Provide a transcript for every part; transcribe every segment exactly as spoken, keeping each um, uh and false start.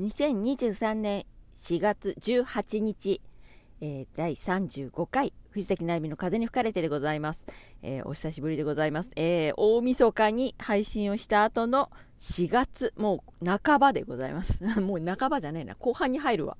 にせんにじゅうさんねんしがつじゅうはちにち、えー、だいさんじゅうごかい藤崎奈美の風に吹かれてでございます、えー、お久しぶりでございます、えー、大晦日に配信をした後のしがつもう半ばでございますもう半ばじゃねえな、後半に入るわ、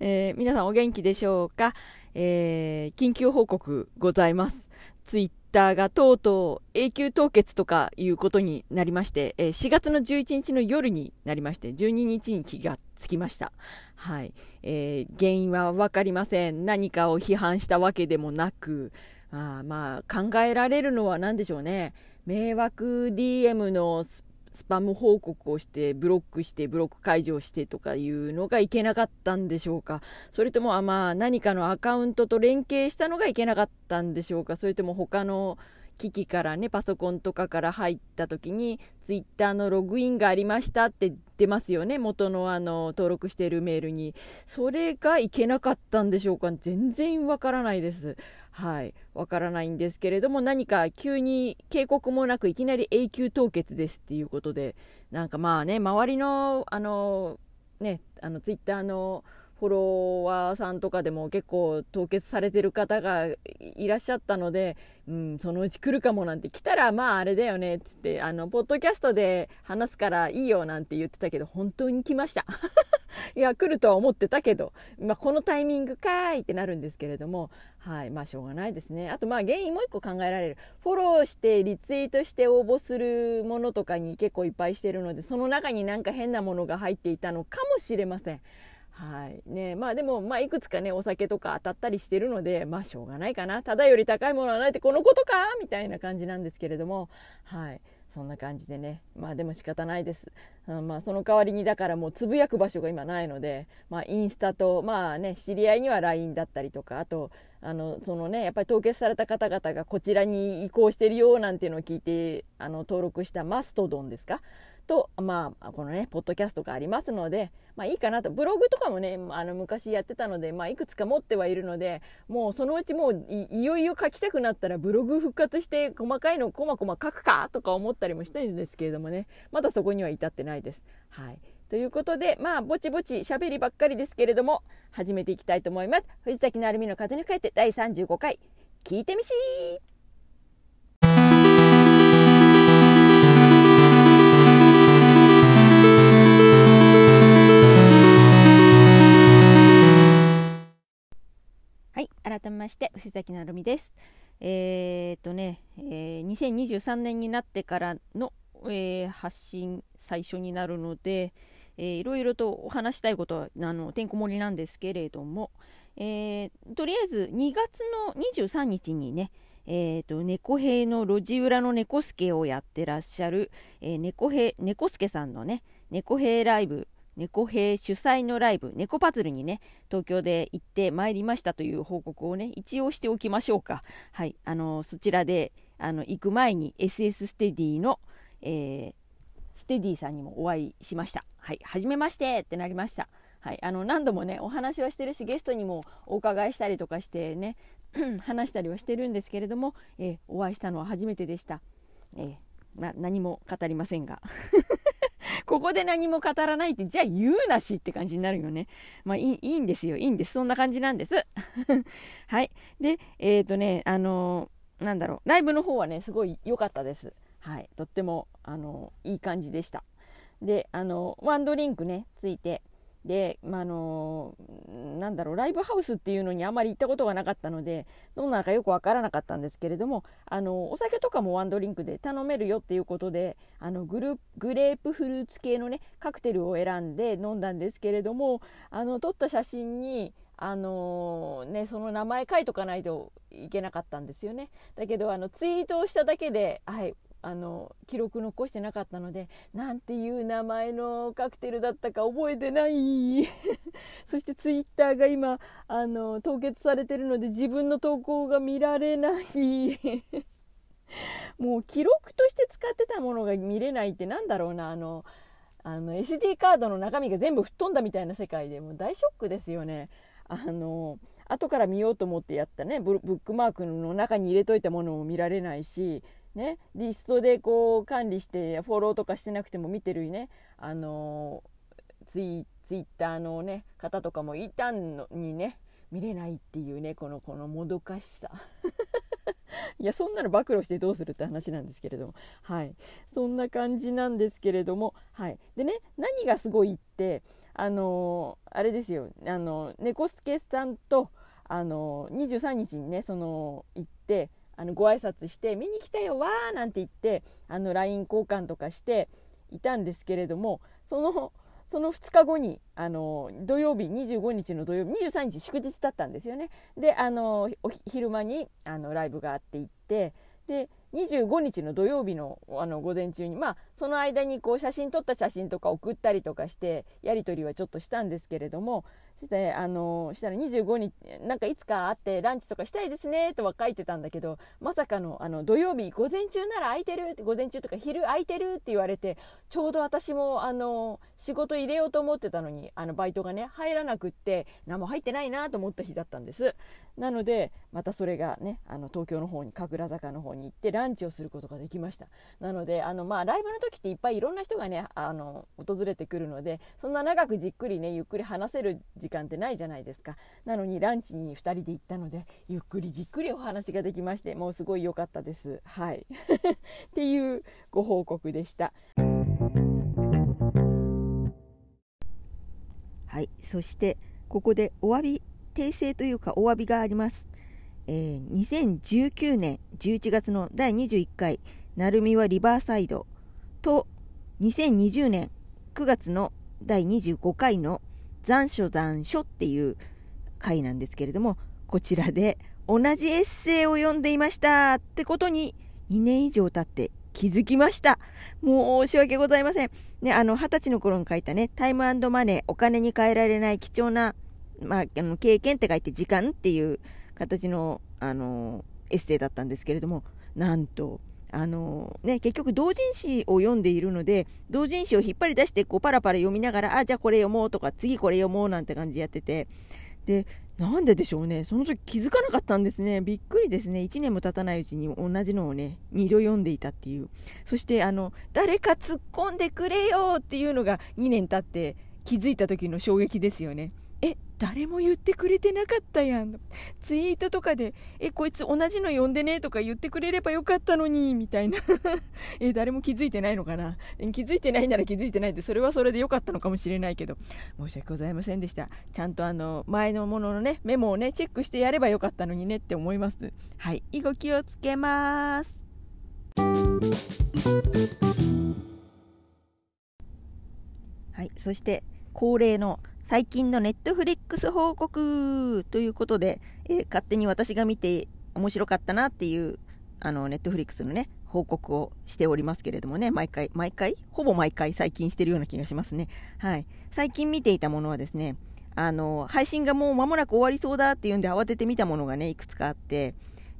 えー、皆さんお元気でしょうか、えー、緊急報告ございます。ツイッターがとうとう永久凍結とかいうことになりまして、えー、しがつのじゅういちにちの夜になりましてじゅうににちに気がつきました。はい、えー、原因は分かりません。何かを批判したわけでもなく、あ、まあ考えられるのは何でしょうね。迷惑 ディーエム のスパム報告をしてブロックしてブロック解除してとかいうのがいけなかったんでしょうか。それともあ、まあ、何かのアカウントと連携したのがいけなかったんでしょうか。それとも他の機器からね、パソコンとかから入った時にツイッターのログインがありましたって出ますよね、元のあの登録しているメールに。それがいけなかったんでしょうか。全然わからないです。はい、わからないんですけれども、何か急に警告もなくいきなり永久凍結ですっていうことで、なんかまあね、周りのあのね、あのツイッターのフォロワーさんとかでも結構凍結されてる方がいらっしゃったので、うん、そのうち来るかもなんて、来たらまああれだよねっつって、あのポッドキャストで話すからいいよなんて言ってたけど、本当に来ましたいや、来るとは思ってたけど、まあ、このタイミングかーいってなるんですけれども、はい、まあしょうがないですね。あと、まあ原因もう一個考えられる、フォローしてリツイートして応募するものとかに結構いっぱいしてるので、その中になんか変なものが入っていたのかもしれません。はいね、まあでも、まあ、いくつかね、お酒とか当たったりしてるので、まあしょうがないかな、ただより高いものはないってこのことかみたいな感じなんですけれども、はい、そんな感じでね、まあでも仕方ないです。あ、まあ、その代わりにだからもうつぶやく場所が今ないので、まあ、インスタと、まあね、知り合いには ライン だったりとか、あとあのそのね、やっぱり凍結された方々がこちらに移行してるよなんていうのを聞いて、あの登録したマストドンですかと、まあこのねポッドキャストがありますので、まあいいかなと。ブログとかもね、あの昔やってたので、まあいくつか持ってはいるので、もうそのうちもう い, いよいよ書きたくなったらブログ復活して細かいのこまこま書くかとか思ったりもしたんですけれどもね、まだそこには至ってないです。はい。ということで、まあぼちぼち喋りばっかりですけれども、始めていきたいと思います。藤崎奈美の風に吹かれてだいさんじゅうごかい、聞いてみしー。改めまして藤崎なるみです。えー、っとね、えー、にせんにじゅうさんねんになってからの、えー、発信最初になるので、えー、いろいろとお話したいことはあのてんこ盛りなんですけれども、えー、とりあえずにがつのにじゅうさんにちにね、えー、と猫兵の路地裏の猫助をやってらっしゃる、えー、猫兵猫助さんのね、猫兵ライブ猫兵主催のライブ猫パズルにね、東京で行ってまいりましたという報告をね、一応しておきましょうか。はい、あのそちらであの行く前に エスエス ステディの、えー、ステディさんにもお会いしました。はい、はじめましてってなりました。はい、あの何度もねお話はしてるし、ゲストにもお伺いしたりとかしてね話したりはしてるんですけれども、えー、お会いしたのは初めてでした。えー、な何も語りませんがここで何も語らないってじゃあ言うなしって感じになるよね。まあいい、いいんですよ、いいんです、そんな感じなんですはいで、えっとね、あのー、なんだろう、ライブの方はねすごい良かったです。はい、とってもあのー、いい感じでした。で、あのー、ワンドリンクねついて、で、まあのー、なんだろう、ライブハウスっていうのにあまり行ったことがなかったので、どんなのかよくわからなかったんですけれども、あのー、お酒とかもワンドリンクで頼めるよっていうことで、あのグループグレープフルーツ系のねカクテルを選んで飲んだんですけれども、あの撮った写真にあのーね、その名前書いとかないといけなかったんですよね。だけどあのツイートをしただけで、はい、あの記録残してなかったので、なんていう名前のカクテルだったか覚えてないそしてツイッターが今あの凍結されてるので、自分の投稿が見られないもう記録として使ってたものが見れないって、なんだろうな、あのあの エスディー カードの中身が全部吹っ飛んだみたいな世界で、もう大ショックですよね。あの後から見ようと思ってやったね、ブックマークの中に入れといたものも見られないしね、リストでこう管理してフォローとかしてなくても見てるね、あのー、ツイツイッターの、ね、方とかもいたのにね、見れないっていうね、このこのもどかしさいや、そんなの暴露してどうするって話なんですけれども、はい、そんな感じなんですけれども、はい、でね、何がすごいって、あのー、あれですよ、あの猫助さんと、あのー、にじゅうさんにちにね、その行ってあのご挨拶して、見に来たよわーなんて言って、あの ライン 交換とかしていたんですけれども、そのそのふつかごにあの土曜日にじゅうごにちの土曜日にじゅうさんにち祝日だったんですよね。であの昼間にあのライブがあって行って、でにじゅうごにちの土曜日 の, あの午前中に、まあその間にこう写真撮った写真とか送ったりとかしてやり取りはちょっとしたんですけれども、そしてあのしたらにじゅうごにちなんかいつか会ってランチとかしたいですねとは書いてたんだけど、まさか の, あの土曜日午前中なら空いてるって、午前中とか昼空いてるって言われて、ちょうど私もあの仕事入れようと思ってたのにあのバイトがね入らなくって、何も入ってないなと思った日だったんです。なのでまたそれがね、あの東京の方に神楽坂の方に行ってランチをすることができました。なのであの、まあ、ライブの時っていっぱいいろんな人がねあの訪れてくるので、そんな長くじっくりねゆっくり話せる時間ってないじゃないですか。なのにランチにふたりで行ったので、ゆっくりじっくりお話ができまして、もうすごい良かったです、はいっていうご報告でした。はい、そしてここでお詫び訂正というかお詫びがあります。えー、にせんじゅうきゅうねんじゅういちがつのだいにじゅういっかいなるみはリバーサイドとにせんにじゅうねんくがつのだいにじゅうごかいの残暑残暑っていう回なんですけれども、こちらで同じエッセイを読んでいましたってことににねん以上経って気づきました。もう申し訳ございませんね。あのはたちの頃に書いたね、タイム&マネー、お金に換えられない貴重な、まあ、あの経験って書いて時間っていう形の、あのエッセイだったんですけれども、なんとあのね、結局同人誌を読んでいるので、同人誌を引っ張り出してこうパラパラ読みながら、あじゃあこれ読もうとか次これ読もうなんて感じやってて、でなんででしょうね、その時気づかなかったんですね。びっくりですね。いちねんも経たないうちに同じのをねにど読んでいたっていう。そしてあの誰か突っ込んでくれよっていうのがにねん経って気づいた時の衝撃ですよね。え、誰も言ってくれてなかったやん、ツイートとかでえこいつ同じの読んでねとか言ってくれればよかったのにみたいなえ誰も気づいてないのかな、気づいてないなら気づいてないで、それはそれでよかったのかもしれないけど、申し訳ございませんでした。ちゃんとあの前のもののねメモをねチェックしてやればよかったのにねって思います。はい、以後気をつけます。はい、そして恒例の最近のネットフリックス報告ということで、えー、勝手に私が見て面白かったなっていうあのネットフリックスのね報告をしておりますけれどもね、毎回毎回ほぼ毎回最近してるような気がしますね。はい、最近見ていたものはですね、あの配信がもう間もなく終わりそうだっていうんで慌てて見たものがねいくつかあって、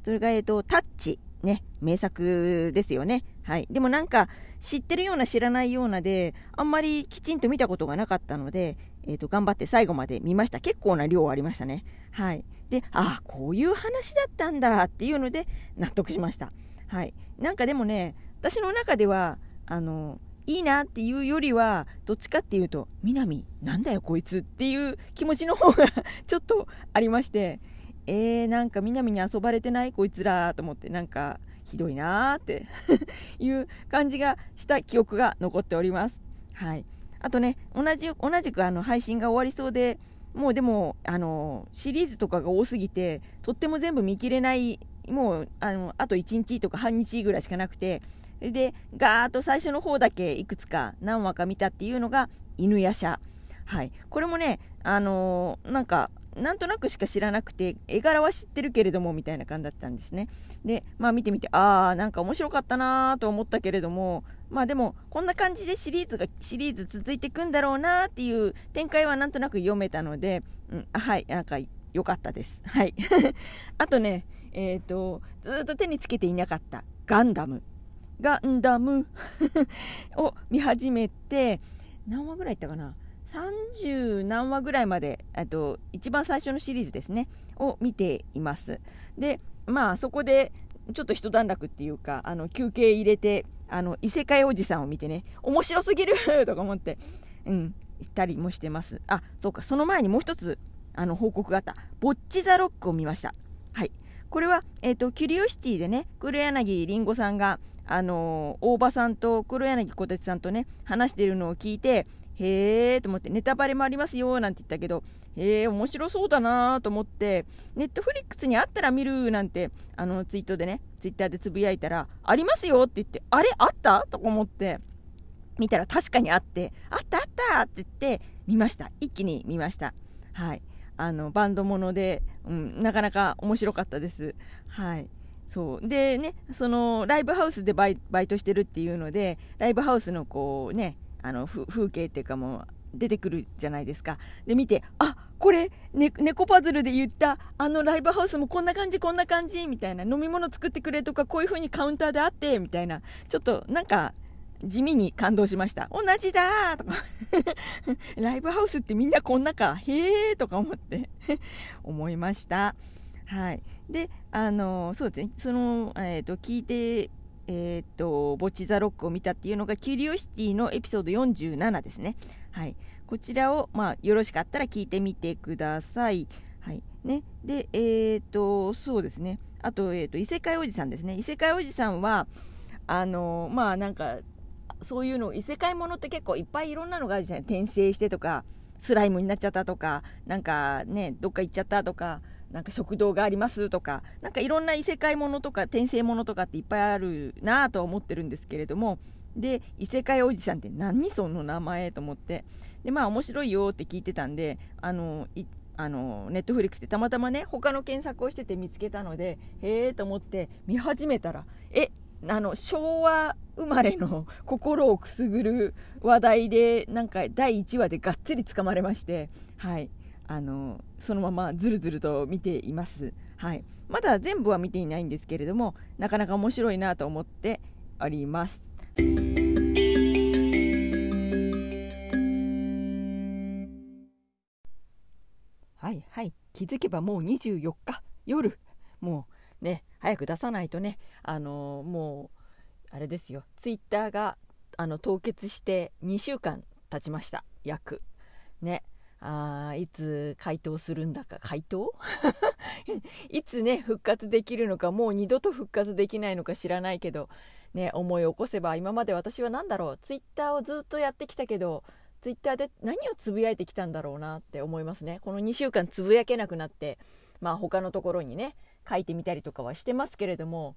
それがえっとタッチね、名作ですよね。はい、でもなんか知ってるような知らないようなで、あんまりきちんと見たことがなかったので、えーと、頑張って最後まで見ました。結構な量ありましたね。はい、で、ああこういう話だったんだっていうので納得しました。はい、なんかでもね、私の中ではあのいいなっていうよりは、どっちかっていうと南なんだよこいつっていう気持ちの方がちょっとありまして、えー、なんか南に遊ばれてないこいつらと思って、なんかひどいなっていう感じがした記憶が残っております。はい、あとね、同じ同じくあの配信が終わりそうで、もうでもあのシリーズとかが多すぎてとっても全部見切れない、もう あのあといちにちとか半日ぐらいしかなくて、でガーッと最初の方だけいくつか何話か見たっていうのが犬夜叉。はい、これもね、あのー、なんかなんとなくしか知らなくて、絵柄は知ってるけれどもみたいな感じだったんですね。で、まあ見てみて、あーなんか面白かったなーと思ったけれども、まあでもこんな感じでシリーズがシリーズ続いていくんだろうなーっていう展開はなんとなく読めたので、うん、はい、なんか良かったです。はいあとね、えーとずっと手につけていなかったガンダムガンダムを見始めて、何話ぐらいいったかな、さんじゅうなんわぐらいまで、あと一番最初のシリーズですねを見ています。で、まあそこでちょっと一段落っていうか、あの休憩入れて、あの異世界おじさんを見てね、面白すぎるとか思って、うん、たりもしてます。あ、そうか、その前にもう一つあの報告があったボッチ・ザ・ロックを見ました。はい、これは、えーと、キュリオシティでね、黒柳りんごさんが、あのー、大場さんと黒柳小鉄さんとね話しているのを聞いて、へーと思って、ネタバレもありますよなんて言ったけど、へー面白そうだなと思って、ネットフリックスにあったら見るなんてあのツイートでね、ツイッターでつぶやいたら、ありますよって言って、あれあったと思って見たら確かにあって、あったあったって言って見ました。一気に見ました。はい、あのバンドもので、うん、なかなか面白かったです。はい、そうでね、そのライブハウスでバイ、バイトしてるっていうので、ライブハウスのこうね、あの風景っていうかもう出てくるじゃないですか。で見て、あ、これ猫、ね、パズルで言ったあのライブハウスもこんな感じこんな感じみたいな、飲み物作ってくれとか、こういう風にカウンターであってみたいな、ちょっとなんか地味に感動しました。同じだーとかライブハウスってみんなこんなか、へーとか思って思いました。はい、であのそうですね、その、えーと、聞いてえー、とボッチ・ザ・ロックを見たっていうのがキュリオシティのエピソードよんじゅうななですね。はい、こちらを、まあ、よろしかったら聞いてみてください。はいね、で、えー、とそうですね、あと、えー、と異世界おじさんですね。異世界おじさんはあのー、まあなんかそういうの、異世界ものって結構いっぱいいろんなのがあるじゃない。転生してとか、スライムになっちゃったとか、なんかねどっか行っちゃったとか、なんか食堂がありますとか、なんかいろんな異世界ものとか転生ものとかっていっぱいあるなとは思ってるんですけれども、で異世界おじさんって何その名前と思って、でまあ面白いよって聞いてたんで、あのいあのネットフリックスでたまたまね他の検索をしてて見つけたので、へーと思って見始めたら、えあの昭和生まれの心をくすぐる話題で、なんかだいいちわでがっつりつかまれまして、はい、あのそのままずるずると見ています。はい、まだ全部は見ていないんですけれども、なかなか面白いなと思っております。はいはい、気づけばもうにじゅうよっか夜、もうね早く出さないとね、あのもうあれですよ、ツイッターがあの凍結してにしゅうかん経ちました。約ね、あいつ回答するんだか、回答いつね復活できるのか、もう二度と復活できないのか知らないけどね、思い起こせば今まで私は何だろう、ツイッターをずっとやってきたけど、ツイッターで何をつぶやいてきたんだろうなって思いますね。このにしゅうかんつぶやけなくなって、まあ他のところにね書いてみたりとかはしてますけれども、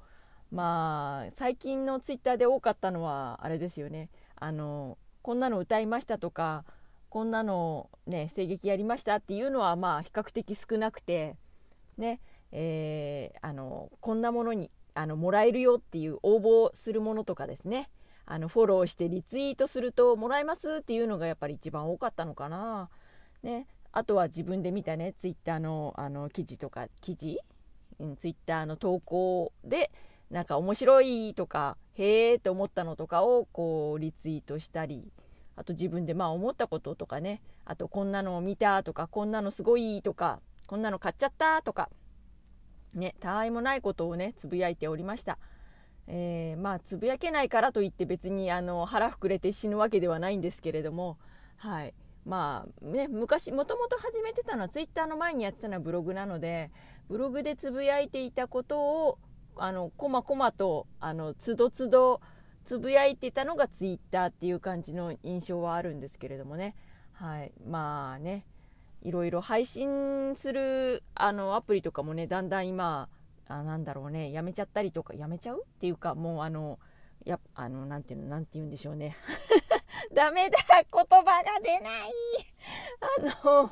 まあ最近のツイッターで多かったのはあれですよね、あのこんなの歌いましたとか、こんなのね声劇やりましたっていうのはまあ比較的少なくてね、えー、あのこんなものにあのもらえるよっていう応募するものとかですね、あのフォローしてリツイートするともらえますっていうのがやっぱり一番多かったのかな、ね、あとは自分で見たねツイッターの、あの記事とか記事、うん、ツイッターの投稿でなんか面白いとかへーと思ったのとかをこうリツイートしたり、あと自分でまあ思ったこととかね、あとこんなのを見たとか、こんなのすごいとか、こんなの買っちゃったとかね、たわいもないことをねつぶやいておりました。えー、まあつぶやけないからといって別にあの腹膨れて死ぬわけではないんですけれども、はい、まあね昔もともと始めてたのはツイッターの前にやってたのはブログなので、ブログでつぶやいていたことをあのこまこまとあのつどつどつぶやいてたのがツイッターっていう感じの印象はあるんですけれどもね、はい、まあねいろいろ配信するあのアプリとかもねだんだん今あなんだろうねやめちゃったりとか、やめちゃうっていうかもうあのやあのなんていうのなんて言うんでしょうねダメだ言葉が出ないあの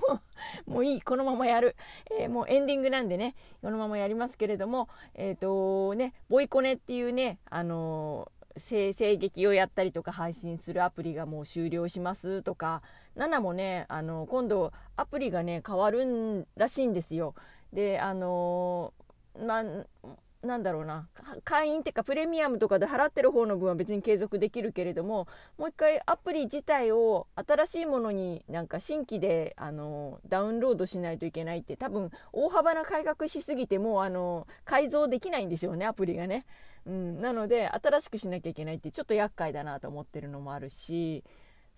もういいこのままやる、えー、もうエンディングなんでねこのままやりますけれども、えっとねボイコネっていうねあの声劇をやったりとか配信するアプリがもう終了しますとか、ななもねあの今度アプリがね変わるらしいんですよ。であのまあなんだろうな、会員ってかプレミアムとかで払ってる方の分は別に継続できるけれども、もう一回アプリ自体を新しいものになんか新規であのダウンロードしないといけないって、多分大幅な改革しすぎてもうあの改造できないんですよねアプリがね。うん、なので新しくしなきゃいけないってちょっと厄介だなと思ってるのもあるし、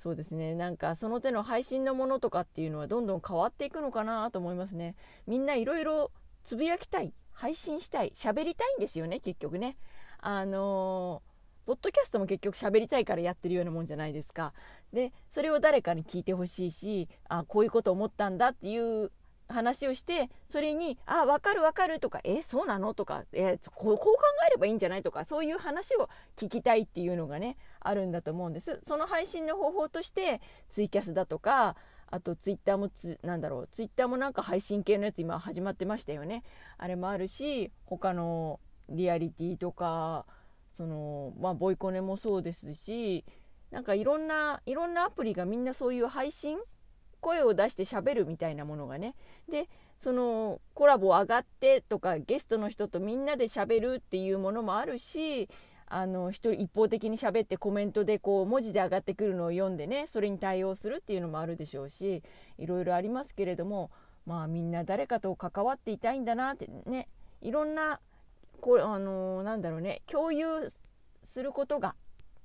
そうですね、なんかその手の配信のものとかっていうのはどんどん変わっていくのかなと思いますね。みんないろいろつぶやきたい、配信したい、喋りたいんですよね、結局ね。あのー、ポッドキャストも結局喋りたいからやってるようなもんじゃないですか。で、それを誰かに聞いてほしいし、あ、こういうこと思ったんだっていう話をして、それにあ、分かる分かるとか、え、そうなのとか、え、こう考えればいいんじゃないとか、そういう話を聞きたいっていうのがね、あるんだと思うんです。その配信の方法としてツイキャスだとか、あとツイッターもつなんだろうツイッターもなんか配信系のやつ今始まってましたよね。あれもあるし、他のリアリティとか、その、まあ、ボイコネもそうですし、なんかいろんないろんなアプリがみんなそういう配信、声を出して喋るみたいなものがね、で、そのコラボ上がってとか、ゲストの人とみんなで喋るっていうものもあるし、あの一人一方的に喋ってコメントでこう文字で上がってくるのを読んでね、それに対応するっていうのもあるでしょうし、いろいろありますけれども、まあみんな誰かと関わっていたいんだなってね、いろんなこう、あのー、なんだろうね、共有することが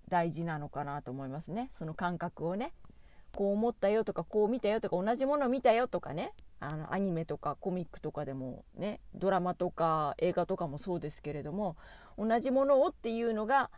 大事なのかなと思いますね。その感覚をね、こう思ったよとか、こう見たよとか、同じもの見たよとかね、あのアニメとかコミックとかでもね、ドラマとか映画とかもそうですけれども、同じものをっていうのが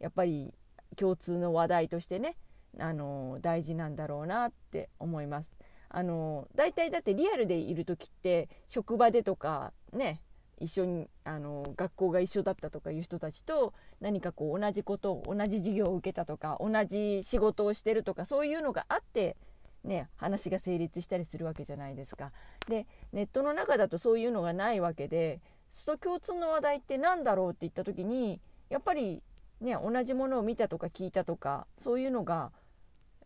やっぱり共通の話題としてね、あの大事なんだろうなって思います。あのだいたいだってリアルでいる時って、職場でとかね、一緒にあの学校が一緒だったとかいう人たちと、何かこう同じことを、同じ授業を受けたとか、同じ仕事をしてるとか、そういうのがあってね、話が成立したりするわけじゃないですか。で、ネットの中だとそういうのがないわけで、その共通の話題ってなんだろうって言った時に、やっぱりね、同じものを見たとか聞いたとか、そういうのが、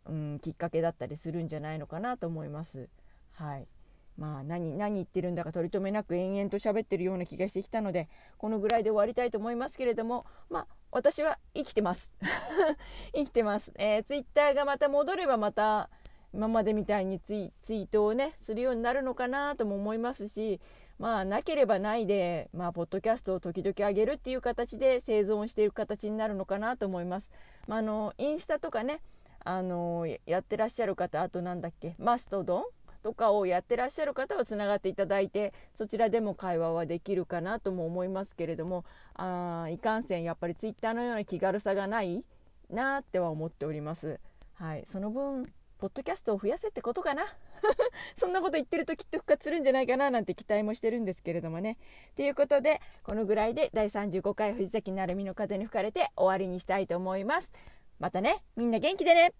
うん、きっかけだったりするんじゃないのかなと思います。はい、まあ、何, 何言ってるんだか取り留めなく延々と喋ってるような気がしてきたので、このぐらいで終わりたいと思いますけれども、まあ私は生きてます生きてます、えー、ツイッターがまた戻れば、また今までみたいにツ イ, ツイートをねするようになるのかなとも思いますし、まあなければないで、まあポッドキャストを時々上げるっていう形で生存している形になるのかなと思います。まあ、あのインスタとかね、あのやってらっしゃる方、あとなんだっけ、マストドンとかをやってらっしゃる方はつながっていただいて、そちらでも会話はできるかなとも思いますけれども、あいかんせんやっぱりツイッターのような気軽さがないなっては思っております。はい、その分ポッドキャストを増やせってことかなそんなこと言ってるときっと復活するんじゃないかななんて期待もしてるんですけれどもね。ということで、このぐらいでだいさんじゅうごかい藤崎なるみの風に吹かれて終わりにしたいと思います。またね、みんな元気でね。